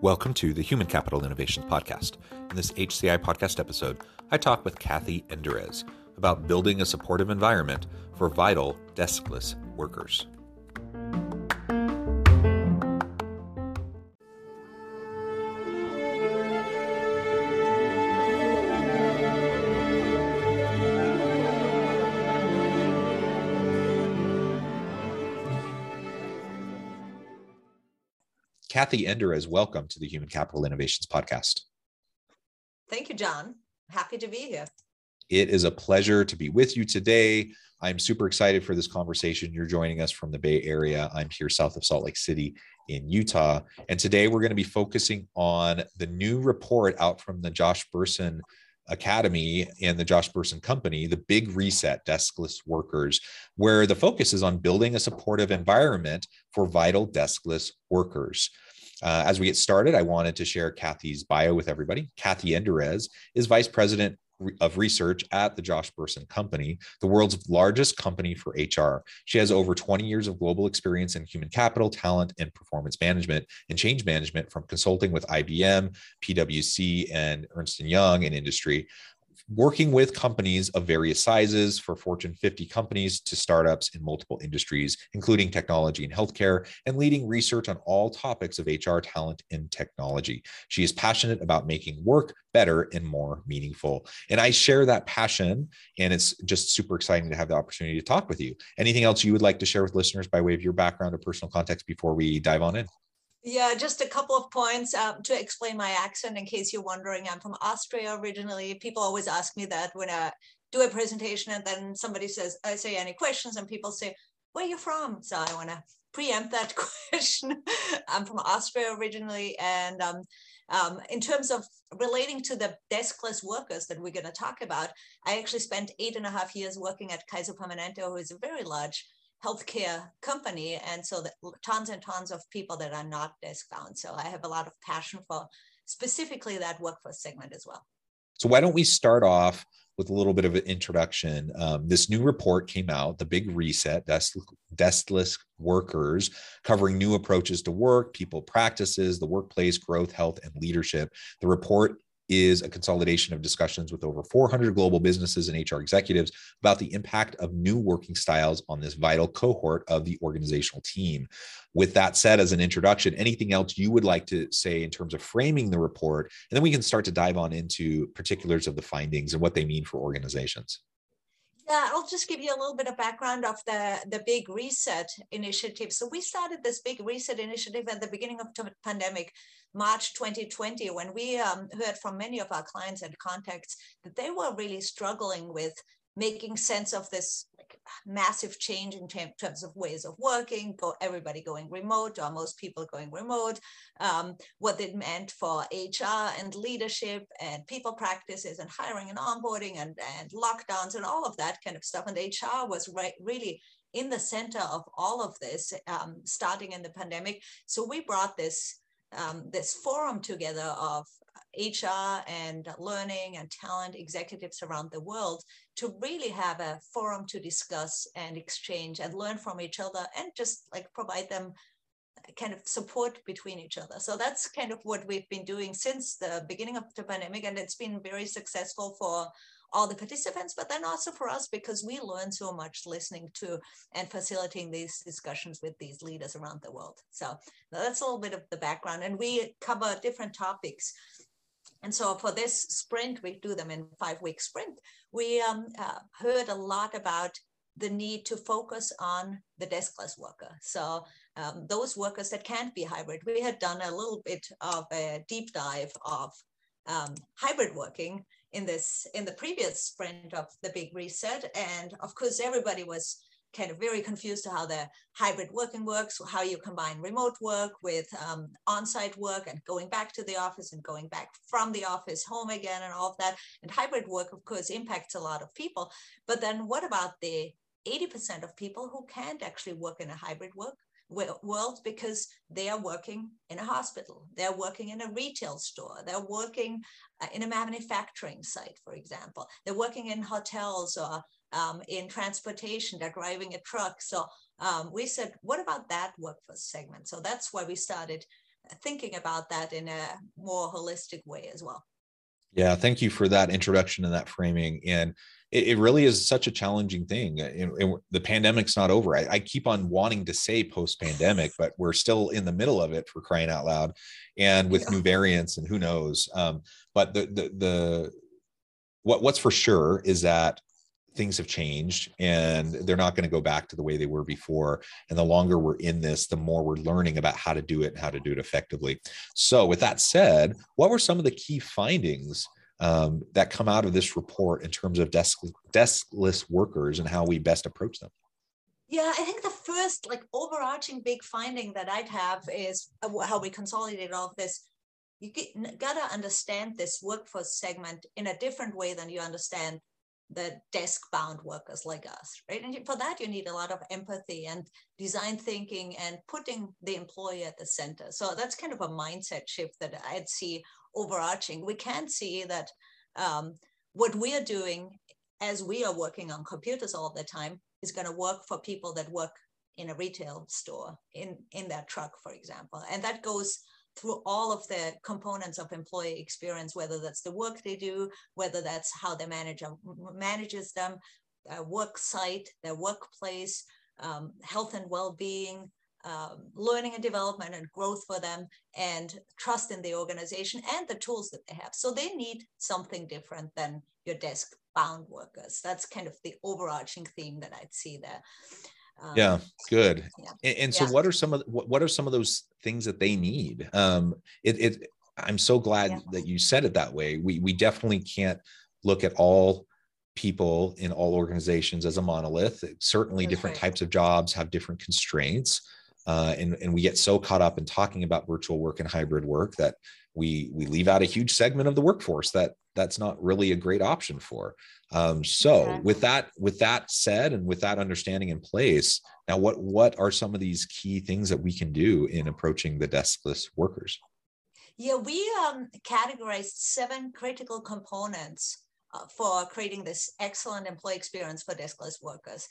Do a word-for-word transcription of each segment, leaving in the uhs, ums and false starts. Welcome to the Human Capital Innovations Podcast. In this H C I Podcast episode, I talk with Kathi Enderes about building a supportive environment for vital deskless workers. Kathi Enderes, welcome to the Human Capital Innovations Podcast. Thank you, John. Happy to be here. It is a pleasure to be with you today. I'm super excited for this conversation. You're joining us from the Bay Area. I'm here south of Salt Lake City in Utah. And today we're going to be focusing on the new report out from the Josh Bersin Academy and the Josh Bersin Company, The Big Reset, Deskless Workers, where the focus is on building a supportive environment for vital deskless workers. Uh, as we get started, I wanted to share Kathi's bio with everybody. Kathi Enderes is Vice President of Research at the Josh Bersin Company, the world's largest company for H R. She has over twenty years of global experience in human capital, talent, and performance management and change management from consulting with I B M, PwC, and Ernst and Young in industry, working with companies of various sizes for Fortune fifty companies to startups in multiple industries, including technology and healthcare, and leading research on all topics of H R, talent, and technology. She is passionate about making work better and more meaningful. And I share that passion, and it's just super exciting to have the opportunity to talk with you. Anything else you would like to share with listeners by way of your background or personal context before we dive on in? Yeah, just a couple of points um, to explain my accent in case you're wondering. I'm from Austria originally. People always ask me that when I do a presentation, and then somebody says, I say any questions, and people say, where are you from? So I want to preempt that question. I'm from Austria originally. And um, um, in terms of relating to the deskless workers that we're going to talk about, I actually spent eight and a half years working at Kaiser Permanente, who is a very large healthcare company, and so the, tons and tons of people that are not desk bound. So I have a lot of passion for specifically that workforce segment as well. So why don't we start off with a little bit of an introduction. Um, this new report came out, The Big Reset, desk, Deskless Workers, covering new approaches to work, people practices, the workplace, growth, health, and leadership. The report is a consolidation of discussions with over four hundred global businesses and H R executives about the impact of new working styles on this vital cohort of the organizational team. With that said, as an introduction, anything else you would like to say in terms of framing the report? And then we can start to dive on into particulars of the findings and what they mean for organizations. Yeah, I'll just give you a little bit of background of the, the Big Reset initiative. So we started this Big Reset initiative at the beginning of the pandemic, March twenty twenty, when we um, heard from many of our clients and contacts that they were really struggling with making sense of this like, massive change in terms of ways of working, go, everybody going remote or most people going remote, um, what it meant for H R and leadership and people practices and hiring and onboarding and, and lockdowns and all of that kind of stuff. And H R was right, really in the center of all of this um, starting in the pandemic. So we brought this, um, this forum together of H R and learning and talent executives around the world to really have a forum to discuss and exchange and learn from each other and just like provide them kind of support between each other. So that's kind of what we've been doing since the beginning of the pandemic, and it's been very successful for all the participants, but then also for us because we learn so much listening to and facilitating these discussions with these leaders around the world. So that's a little bit of the background, and we cover different topics. And so for this sprint, we do them in five-week sprint. We um, uh, heard a lot about the need to focus on the deskless worker. So um, those workers that can't be hybrid, we had done a little bit of a deep dive of um, hybrid working in this in the previous sprint of the Big Reset. And of course, everybody was kind of very confused to how the hybrid working works, how you combine remote work with um, on-site work and going back to the office and going back from the office home again and all of that. And hybrid work, of course, impacts a lot of people. But then what about the eighty percent of people who can't actually work in a hybrid work world because they are working in a hospital, they're working in a retail store, they're working in a manufacturing site, for example, they're working in hotels or um, in transportation, they're driving a truck. So um, we said, what about that workforce segment? So that's why we started thinking about that in a more holistic way as well. Yeah, thank you for that introduction and that framing. And it, it really is such a challenging thing. It, it, the pandemic's not over. I, I keep on wanting to say post-pandemic, but we're still in the middle of it, for crying out loud, and with yeah. new variants and who knows. Um, but the the, the what, what's for sure is that things have changed and they're not going to go back to the way they were before. And the longer we're in this, the more we're learning about how to do it and how to do it effectively. So with that said, what were some of the key findings um, that come out of this report in terms of desk, deskless workers and how we best approach them? Yeah, I think the first like overarching big finding that I'd have is how we consolidated all of this. You got to understand this workforce segment in a different way than you understand the desk-bound workers like us, right? And for that, you need a lot of empathy and design thinking and putting the employee at the center. So that's kind of a mindset shift that I'd see overarching. We can see that um, what we are doing as we are working on computers all the time is going to work for people that work in a retail store, in, in their truck, for example. And that goes through all of the components of employee experience, whether that's the work they do, whether that's how the manager manages them, their work site, their workplace, um, health and well-being, um, learning and development and growth for them, and trust in the organization and the tools that they have. So they need something different than your desk-bound workers. That's kind of the overarching theme that I'd see there. Um, yeah, good. Yeah. And, and so, yeah. what are some of what, what are some of those things that they need? Um, it, it I'm so glad yeah. that you said it that way. We we definitely can't look at all people in all organizations as a monolith. Certainly, That's different right. types of jobs have different constraints, uh, and and we get so caught up in talking about virtual work and hybrid work that we we leave out a huge segment of the workforce that that's not really a great option for. Um, so yeah. with that, with that said, and with that understanding in place, now what, what are some of these key things that we can do in approaching the deskless workers? Yeah, we um, categorized seven critical components uh, for creating this excellent employee experience for deskless workers.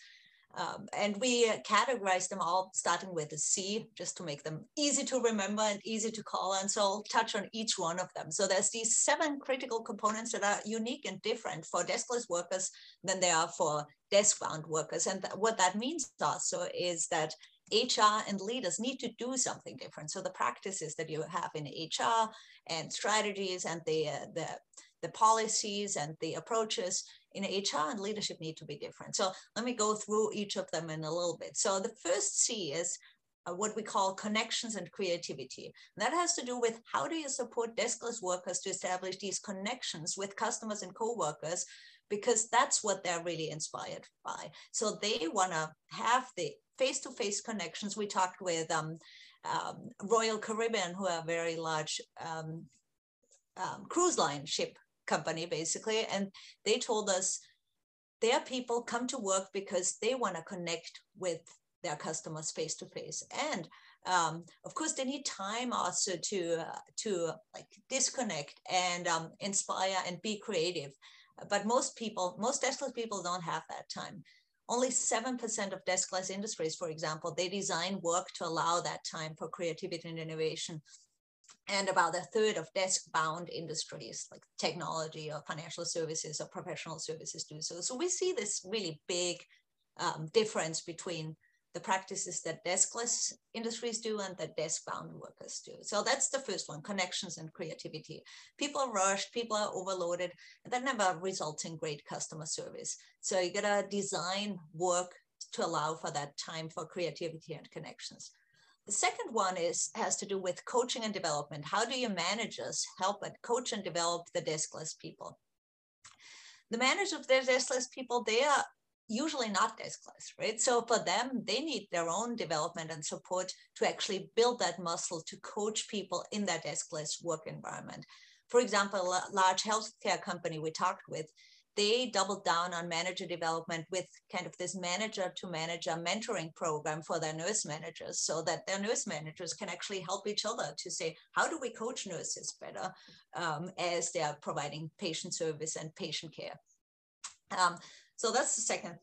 Um, and we categorize them all, starting with a C, just to make them easy to remember and easy to call on. So I'll touch on each one of them. So there's these seven critical components that are unique and different for deskless workers than they are for desk-bound workers. And th- what that means also is that H R and leaders need to do something different. So the practices that you have in H R and strategies and the uh, the, the policies and the approaches in H R and leadership need to be different. So let me go through each of them in a little bit. So the first C is uh, what we call connections and creativity. And that has to do with how do you support deskless workers to establish these connections with customers and coworkers, because that's what they're really inspired by. So they want to have the face-to-face connections. We talked with um, um, Royal Caribbean, who are a very large um, um, cruise line ship company, basically, and they told us their people come to work because they want to connect with their customers face to face, and um, of course, they need time also to uh, to like disconnect and um, inspire and be creative. But most people, most deskless people, don't have that time. Only seven percent of deskless industries, for example, they design work to allow that time for creativity and innovation. And about a third of desk-bound industries like technology or financial services or professional services do so. So we see this really big um, difference between the practices that deskless industries do and that desk-bound workers do. So that's the first one, connections and creativity. People are rushed, people are overloaded, and that never results in great customer service. So you gotta design work to allow for that time for creativity and connections. The second one is has to do with coaching and development. How do your managers help and coach and develop the deskless people? The managers of the deskless people, they are usually not this close, right? So for them, they need their own development and support to actually build that muscle to coach people in that deskless work environment. For example, a large healthcare company we talked with, they doubled down on manager development with kind of this manager to manager mentoring program for their nurse managers, so that their nurse managers can actually help each other to say, how do we coach nurses better um, as they're providing patient service and patient care? Um, so that's the second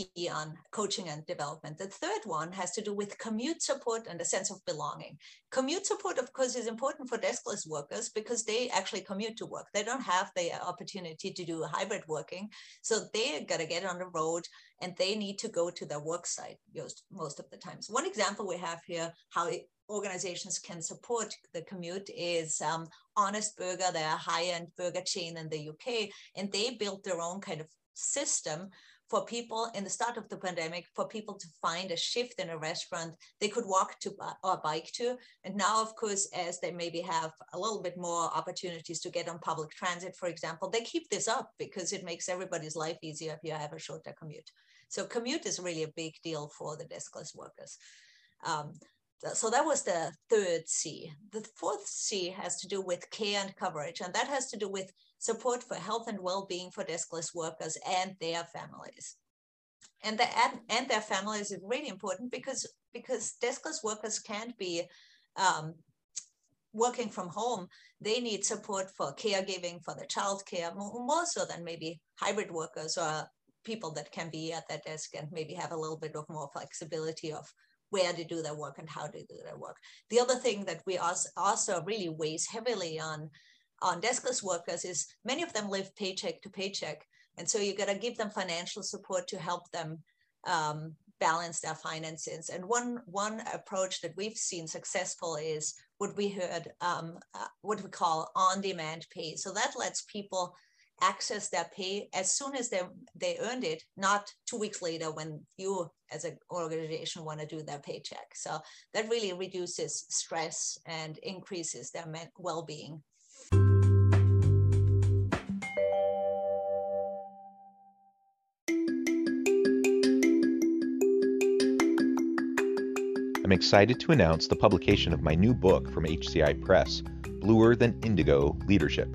C on coaching and development. The third one has to do with commute support and a sense of belonging. Commute support, of course, is important for deskless workers because they actually commute to work. They don't have the opportunity to do hybrid working. So they got to get on the road and they need to go to their work site most of the times. So one example we have here, how it, organizations can support the commute is um, Honest Burger, their high-end burger chain in the U K, and they built their own kind of system for people in the start of the pandemic, for people to find a shift in a restaurant they could walk to or bike to. And now, of course, as they maybe have a little bit more opportunities to get on public transit, for example, they keep this up because it makes everybody's life easier if you have a shorter commute. So commute is really a big deal for the deskless workers. Um, So that was the third C. The fourth C has to do with care and coverage, and that has to do with support for health and well-being for deskless workers and their families. And, the, and, and their families is really important because, because deskless workers can't be um, working from home. They need support for caregiving, for the childcare, more so than maybe hybrid workers or people that can be at their desk and maybe have a little bit of more flexibility of where they do their work and how they do their work. The other thing that we also really weighs heavily on, on deskless workers is many of them live paycheck to paycheck. And so you gotta give them financial support to help them um, balance their finances. And one, one approach that we've seen successful is what we heard, um, uh, what we call on-demand pay. So that lets people access their pay as soon as they, they earned it, not two weeks later when you as an organization want to do their paycheck. So that really reduces stress and increases their well-being. I'm excited to announce the publication of my new book from H C I Press, Bluer Than Indigo Leadership: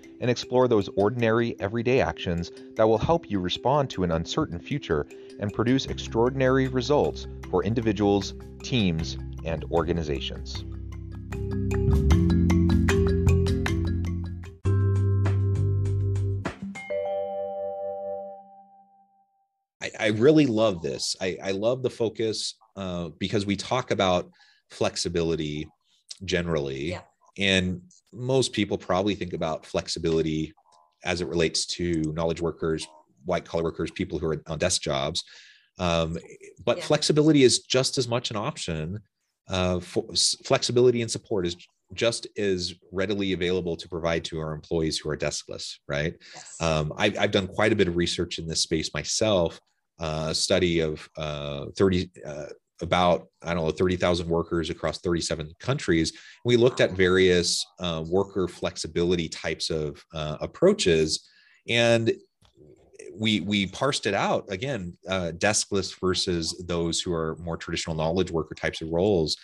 and explore those ordinary, everyday actions that will help you respond to an uncertain future and produce extraordinary results for individuals, teams, and organizations. I, I really love this. I, I love the focus uh, because we talk about flexibility generally, yeah. And most people probably think about flexibility as it relates to knowledge workers, white collar workers, people who are on desk jobs. Um, but yeah. Flexibility is just as much an option. Uh, for, flexibility and support is just as readily available to provide to our employees who are deskless, right? Yes. Um, I, I've done quite a bit of research in this space myself, uh, a study of uh, thirty, uh, about, I don't know, thirty thousand workers across thirty-seven countries. We looked at various uh, worker flexibility types of uh, approaches, and We we parsed it out again, uh, deskless versus those who are more traditional knowledge worker types of roles,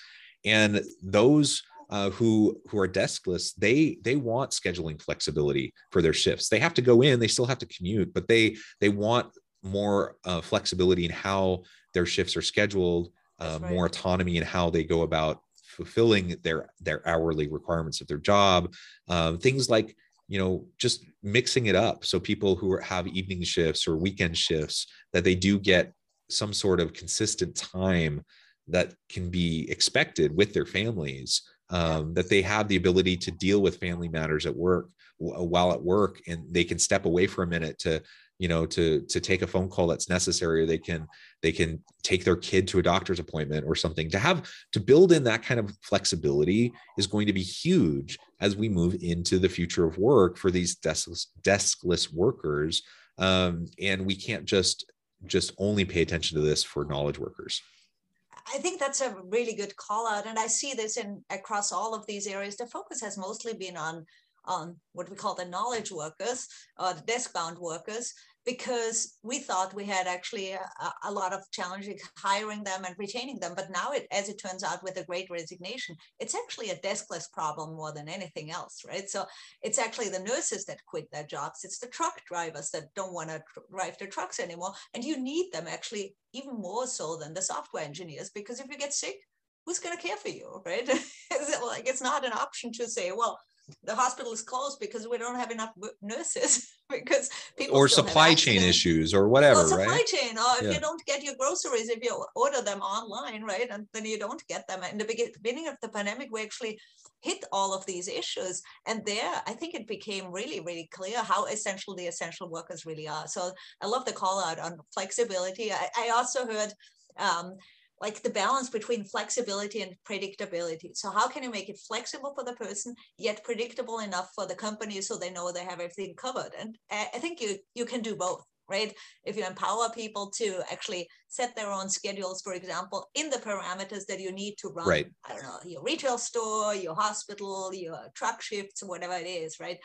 and those uh, who who are deskless, they they want scheduling flexibility for their shifts. They have to go in, they still have to commute, but they they want more uh, flexibility in how their shifts are scheduled, uh, right. More autonomy in how they go about fulfilling their their hourly requirements of their job. Um, things like, you know, just mixing it up. So people who are, have evening shifts or weekend shifts, that they do get some sort of consistent time that can be expected with their families, um, that they have the ability to deal with family matters at work while at work, and they can step away for a minute to, you know, to, to take a phone call that's necessary. They can, they can take their kid to a doctor's appointment or something. To have, to build in that kind of flexibility is going to be huge as we move into the future of work for these deskless, deskless workers. Um, and we can't just, just only pay attention to this for knowledge workers. I think that's a really good call out. And I see this in across all of these areas. The focus has mostly been on on what we call the knowledge workers or the desk-bound workers, because we thought we had actually a, a lot of challenges hiring them and retaining them. But now, it, as it turns out, with the Great Resignation, it's actually a deskless problem more than anything else, right? So it's actually the nurses that quit their jobs. It's the truck drivers that don't want to tr- drive their trucks anymore. And you need them actually even more so than the software engineers, because if you get sick, who's going to care for you, right? Like, it's not an option to say, well, the hospital is closed because we don't have enough nurses, because people or supply chain issues or whatever, or supply right? chain, or if yeah. you don't get your groceries, if you order them online, right? And then you don't get them. In the beginning of the pandemic, we actually hit all of these issues. And there, I think it became really, really clear how essential the essential workers really are. So I love the call out on flexibility. I, I also heard, um, like the balance between flexibility and predictability. So how can you make it flexible for the person, yet predictable enough for the company so they know they have everything covered? And I think you you can do both, right? If you empower people to actually set their own schedules, for example, in the parameters that you need to run, right. I don't know, your retail store, your hospital, your truck shifts, whatever it is, right?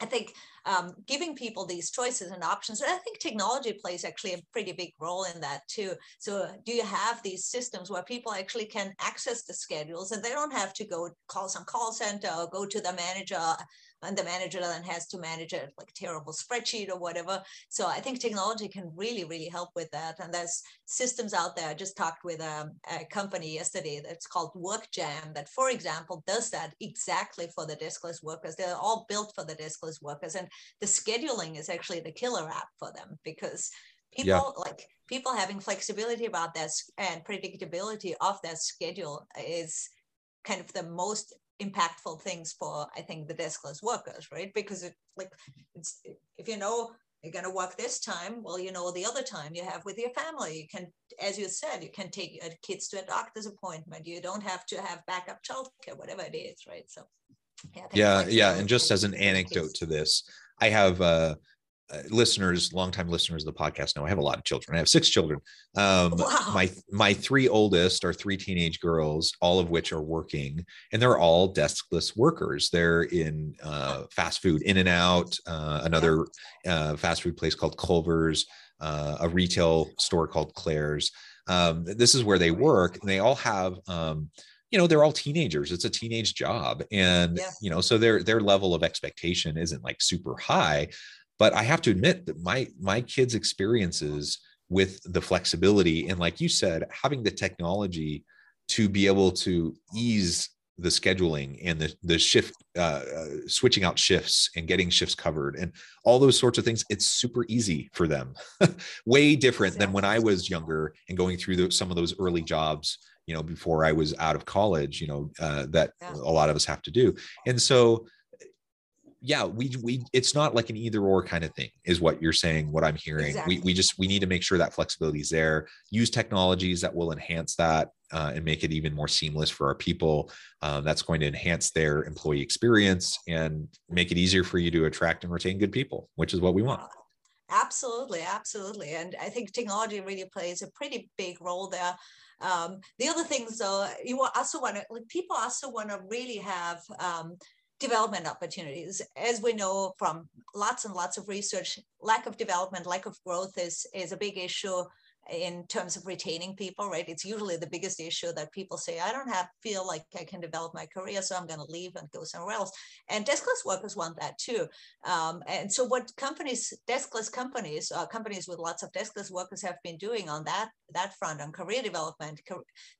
I think um, giving people these choices and options, and I think technology plays actually a pretty big role in that too. So do you have these systems where people actually can access the schedules and they don't have to go call some call center or go to the manager, and the manager then has to manage a like terrible spreadsheet or whatever. So I think technology can really, really help with that. And there's systems out there. I just talked with um, a company yesterday that's called WorkJam that, for example, does that exactly for the deskless workers. They're all built for the deskless workers. And the scheduling is actually the killer app for them, because people yeah. like people having flexibility about that and predictability of their schedule is kind of the most impactful things for, I think, the deskless workers, right? Because it like it's, if you know you're going to work this time, well, you know the other time you have with your family. You can, as you said, you can take your kids to a doctor's appointment. You don't have to have backup childcare, whatever it is, right? So yeah, yeah, yeah. And just as an anecdote to this, I have uh, listeners, longtime listeners of the podcast know I have a lot of children. I have six children. Um, wow. My my three oldest are three teenage girls, all of which are working, and they're all deskless workers. They're in uh, fast food, In-N-Out, uh, another uh, fast food place called Culver's, uh, a retail store called Claire's. Um, this is where they work, and they all have. Um, you know, they're all teenagers. It's a teenage job. And, yeah. you know, so their, their level of expectation isn't like super high, but I have to admit that my, my kids' experiences with the flexibility and, like you said, having the technology to be able to ease the scheduling and the, the shift, uh, switching out shifts and getting shifts covered and all those sorts of things, it's super easy for them. Way different exactly. than when I was younger and going through the, some of those early jobs, you know, before I was out of college, you know, uh, that yeah. a lot of us have to do. And so, yeah, we, we, it's not like an either or kind of thing is what you're saying, what I'm hearing. Exactly. We, we just, we need to make sure that flexibility is there, use technologies that will enhance that uh, and make it even more seamless for our people. Uh, that's going to enhance their employee experience and make it easier for you to attract and retain good people, which is what we want. Absolutely. Absolutely. And I think technology really plays a pretty big role there. Um, the other things, though, you also want to, like, people also want to really have um, development opportunities. As we know from lots and lots of research, lack of development, lack of growth is, is a big issue in terms of retaining people, right? It's usually the biggest issue that people say, I don't have feel like I can develop my career, so I'm going to leave and go somewhere else. And deskless workers want that too. Um, and so what companies, deskless companies, uh, companies with lots of deskless workers have been doing on that, that front on career development,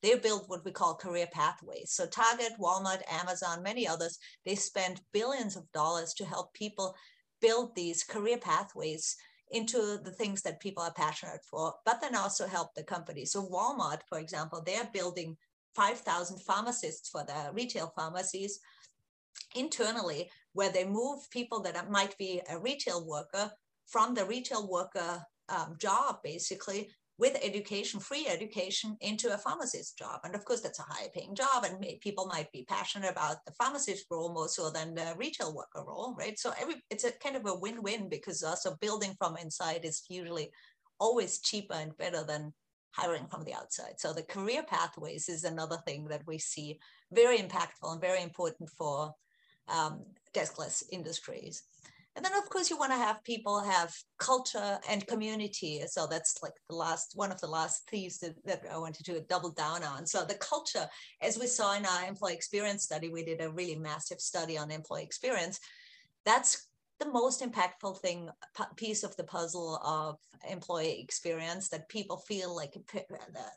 they build what we call career pathways. So Target, Walmart, Amazon, many others, they spend billions of dollars to help people build these career pathways into the things that people are passionate for, but then also help the company. So Walmart, for example, they're building five thousand pharmacists for the retail pharmacies internally, where they move people that might be a retail worker from the retail worker um, job, basically, with education, free education, into a pharmacist job. And of course, that's a high paying job, and people might be passionate about the pharmacist role more so than the retail worker role, right? So every, it's a kind of a win-win, because also building from inside is usually always cheaper and better than hiring from the outside. So the career pathways is another thing that we see very impactful and very important for um, deskless industries. And then, of course, you want to have people have culture and community. So that's like the last, one of the last themes that, that I wanted to double down on. So the culture, as we saw in our employee experience study, we did a really massive study on employee experience. That's the most impactful thing, piece of the puzzle of employee experience, that people feel like the,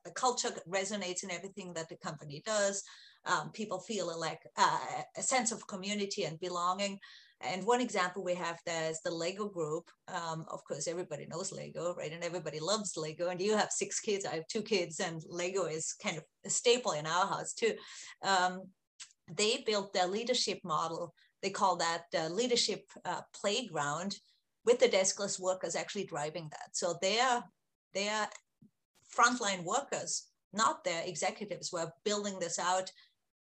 the culture resonates in everything that the company does. Um, people feel like uh, a sense of community and belonging. And one example we have there is the Lego group. Um, of course, everybody knows Lego, right? And everybody loves Lego. And you have six kids, I have two kids, and Lego is kind of a staple in our house too. Um, they built their leadership model. They call that uh, leadership uh, playground, with the deskless workers actually driving that. So their, their frontline workers, not their executives, were building this out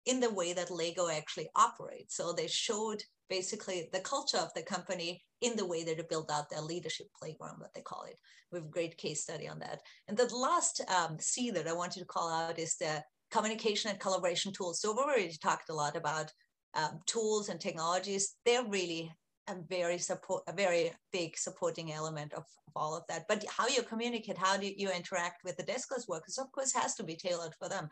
in the way that Lego actually operates. So they showed basically the culture of the company in the way that they build out their leadership playground, what they call it. We have a great case study on that. And the last um, C that I wanted to call out is the communication and collaboration tools. So we've already talked a lot about um, tools and technologies. They're really a very support, a very big supporting element of, of all of that. But how you communicate, how do you interact with the deskless workers, of course, has to be tailored for them,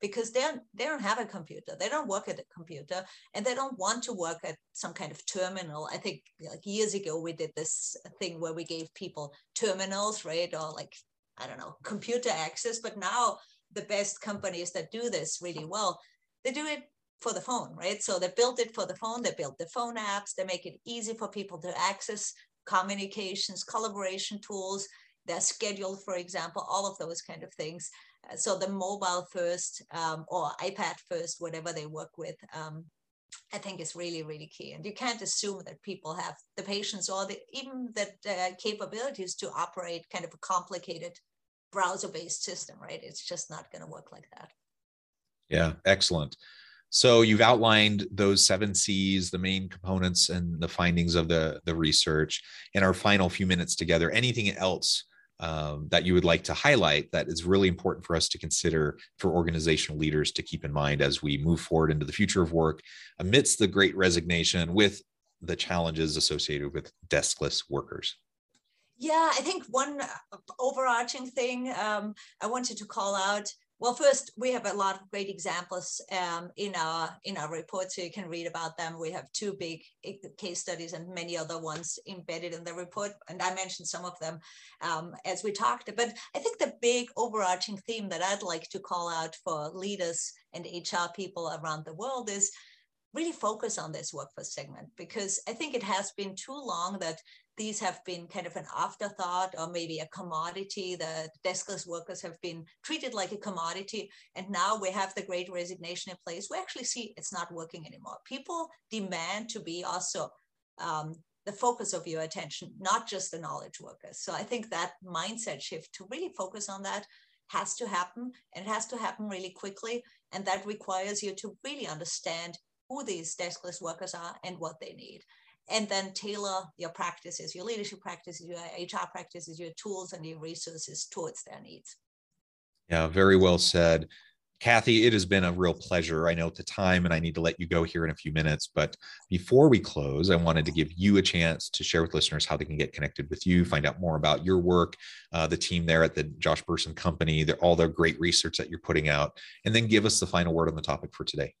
because they don't, they don't have a computer, they don't work at a computer, and they don't want to work at some kind of terminal. I think like years ago, we did this thing where we gave people terminals, right? Or like, I don't know, computer access. But now the best companies that do this really well, they do it for the phone, right? So they built it for the phone, they built the phone apps, they make it easy for people to access communications, collaboration tools, their schedule, for example, all of those kind of things. So the mobile first um, or iPad first, whatever they work with, um, I think is really, really key. And you can't assume that people have the patience or the, even the uh, capabilities to operate kind of a complicated browser-based system, right? It's just not going to work like that. Yeah, excellent. So you've outlined those seven C's, the main components and the findings of the, the research. In our final few minutes together, anything else Um, that you would like to highlight that is really important for us to consider, for organizational leaders to keep in mind as we move forward into the future of work amidst the great resignation with the challenges associated with deskless workers? Yeah, I think one overarching thing um, I wanted to call out. Well, first, we have a lot of great examples um, in our in our report, so you can read about them. We have two big case studies and many other ones embedded in the report, and I mentioned some of them um, as we talked. But I think the big overarching theme that I'd like to call out for leaders and H R people around the world is really focus on this workforce segment, because I think it has been too long that these have been kind of an afterthought or maybe a commodity. The deskless workers have been treated like a commodity. And now we have the great resignation in place. We actually see it's not working anymore. People demand to be also um, the focus of your attention, not just the knowledge workers. So I think that mindset shift to really focus on that has to happen, and it has to happen really quickly. And that requires you to really understand who these deskless workers are and what they need. And then tailor your practices, your leadership practices, your H R practices, your tools and your resources towards their needs. Yeah, very well said. Kathi, it has been a real pleasure. I know it's a time and I need to let you go here in a few minutes, but before we close, I wanted to give you a chance to share with listeners how they can get connected with you, find out more about your work, uh, the team there at the Josh Bersin Company, the, all the great research that you're putting out, and then give us the final word on the topic for today.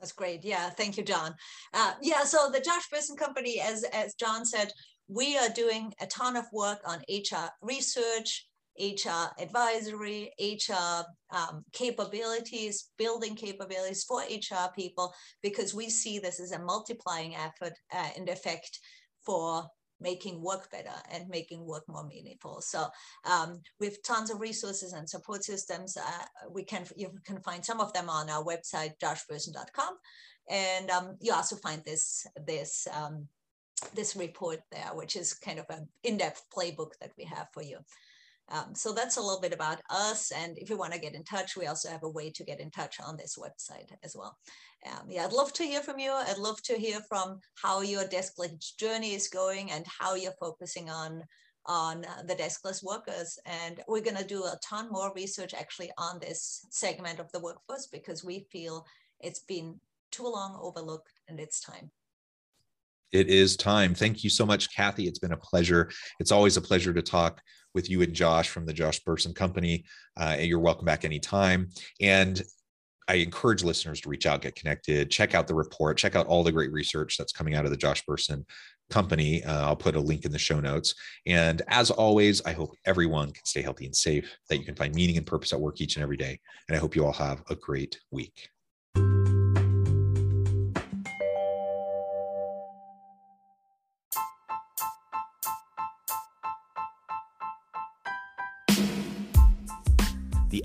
That's great. Yeah. Thank you, John. Uh, yeah. So the Josh Bersin Company, as, as John said, we are doing a ton of work on H R research, H R advisory, H R um, capabilities, building capabilities for H R people, because we see this as a multiplying effort uh, and effect for making work better and making work more meaningful. So um, we have tons of resources and support systems. Uh, we can you can find some of them on our website, josh bersin dot com, and um, you also find this this um, this report there, which is kind of an in-depth playbook that we have for you. Um, so that's a little bit about us. And if you want to get in touch, we also have a way to get in touch on this website as well. Um, yeah, I'd love to hear from you. I'd love to hear from how your deskless journey is going and how you're focusing on, on the deskless workers. And we're going to do a ton more research actually on this segment of the workforce, because we feel it's been too long overlooked and it's time. It is time. Thank you so much, Kathi. It's been a pleasure. It's always a pleasure to talk with you and Josh from the Josh Bersin Company. Uh, you're welcome back anytime. And I encourage listeners to reach out, get connected, check out the report, check out all the great research that's coming out of the Josh Bersin Company. Uh, I'll put a link in the show notes. And as always, I hope everyone can stay healthy and safe, that you can find meaning and purpose at work each and every day. And I hope you all have a great week. The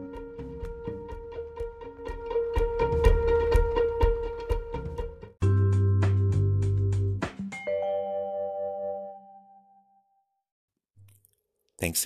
Thanks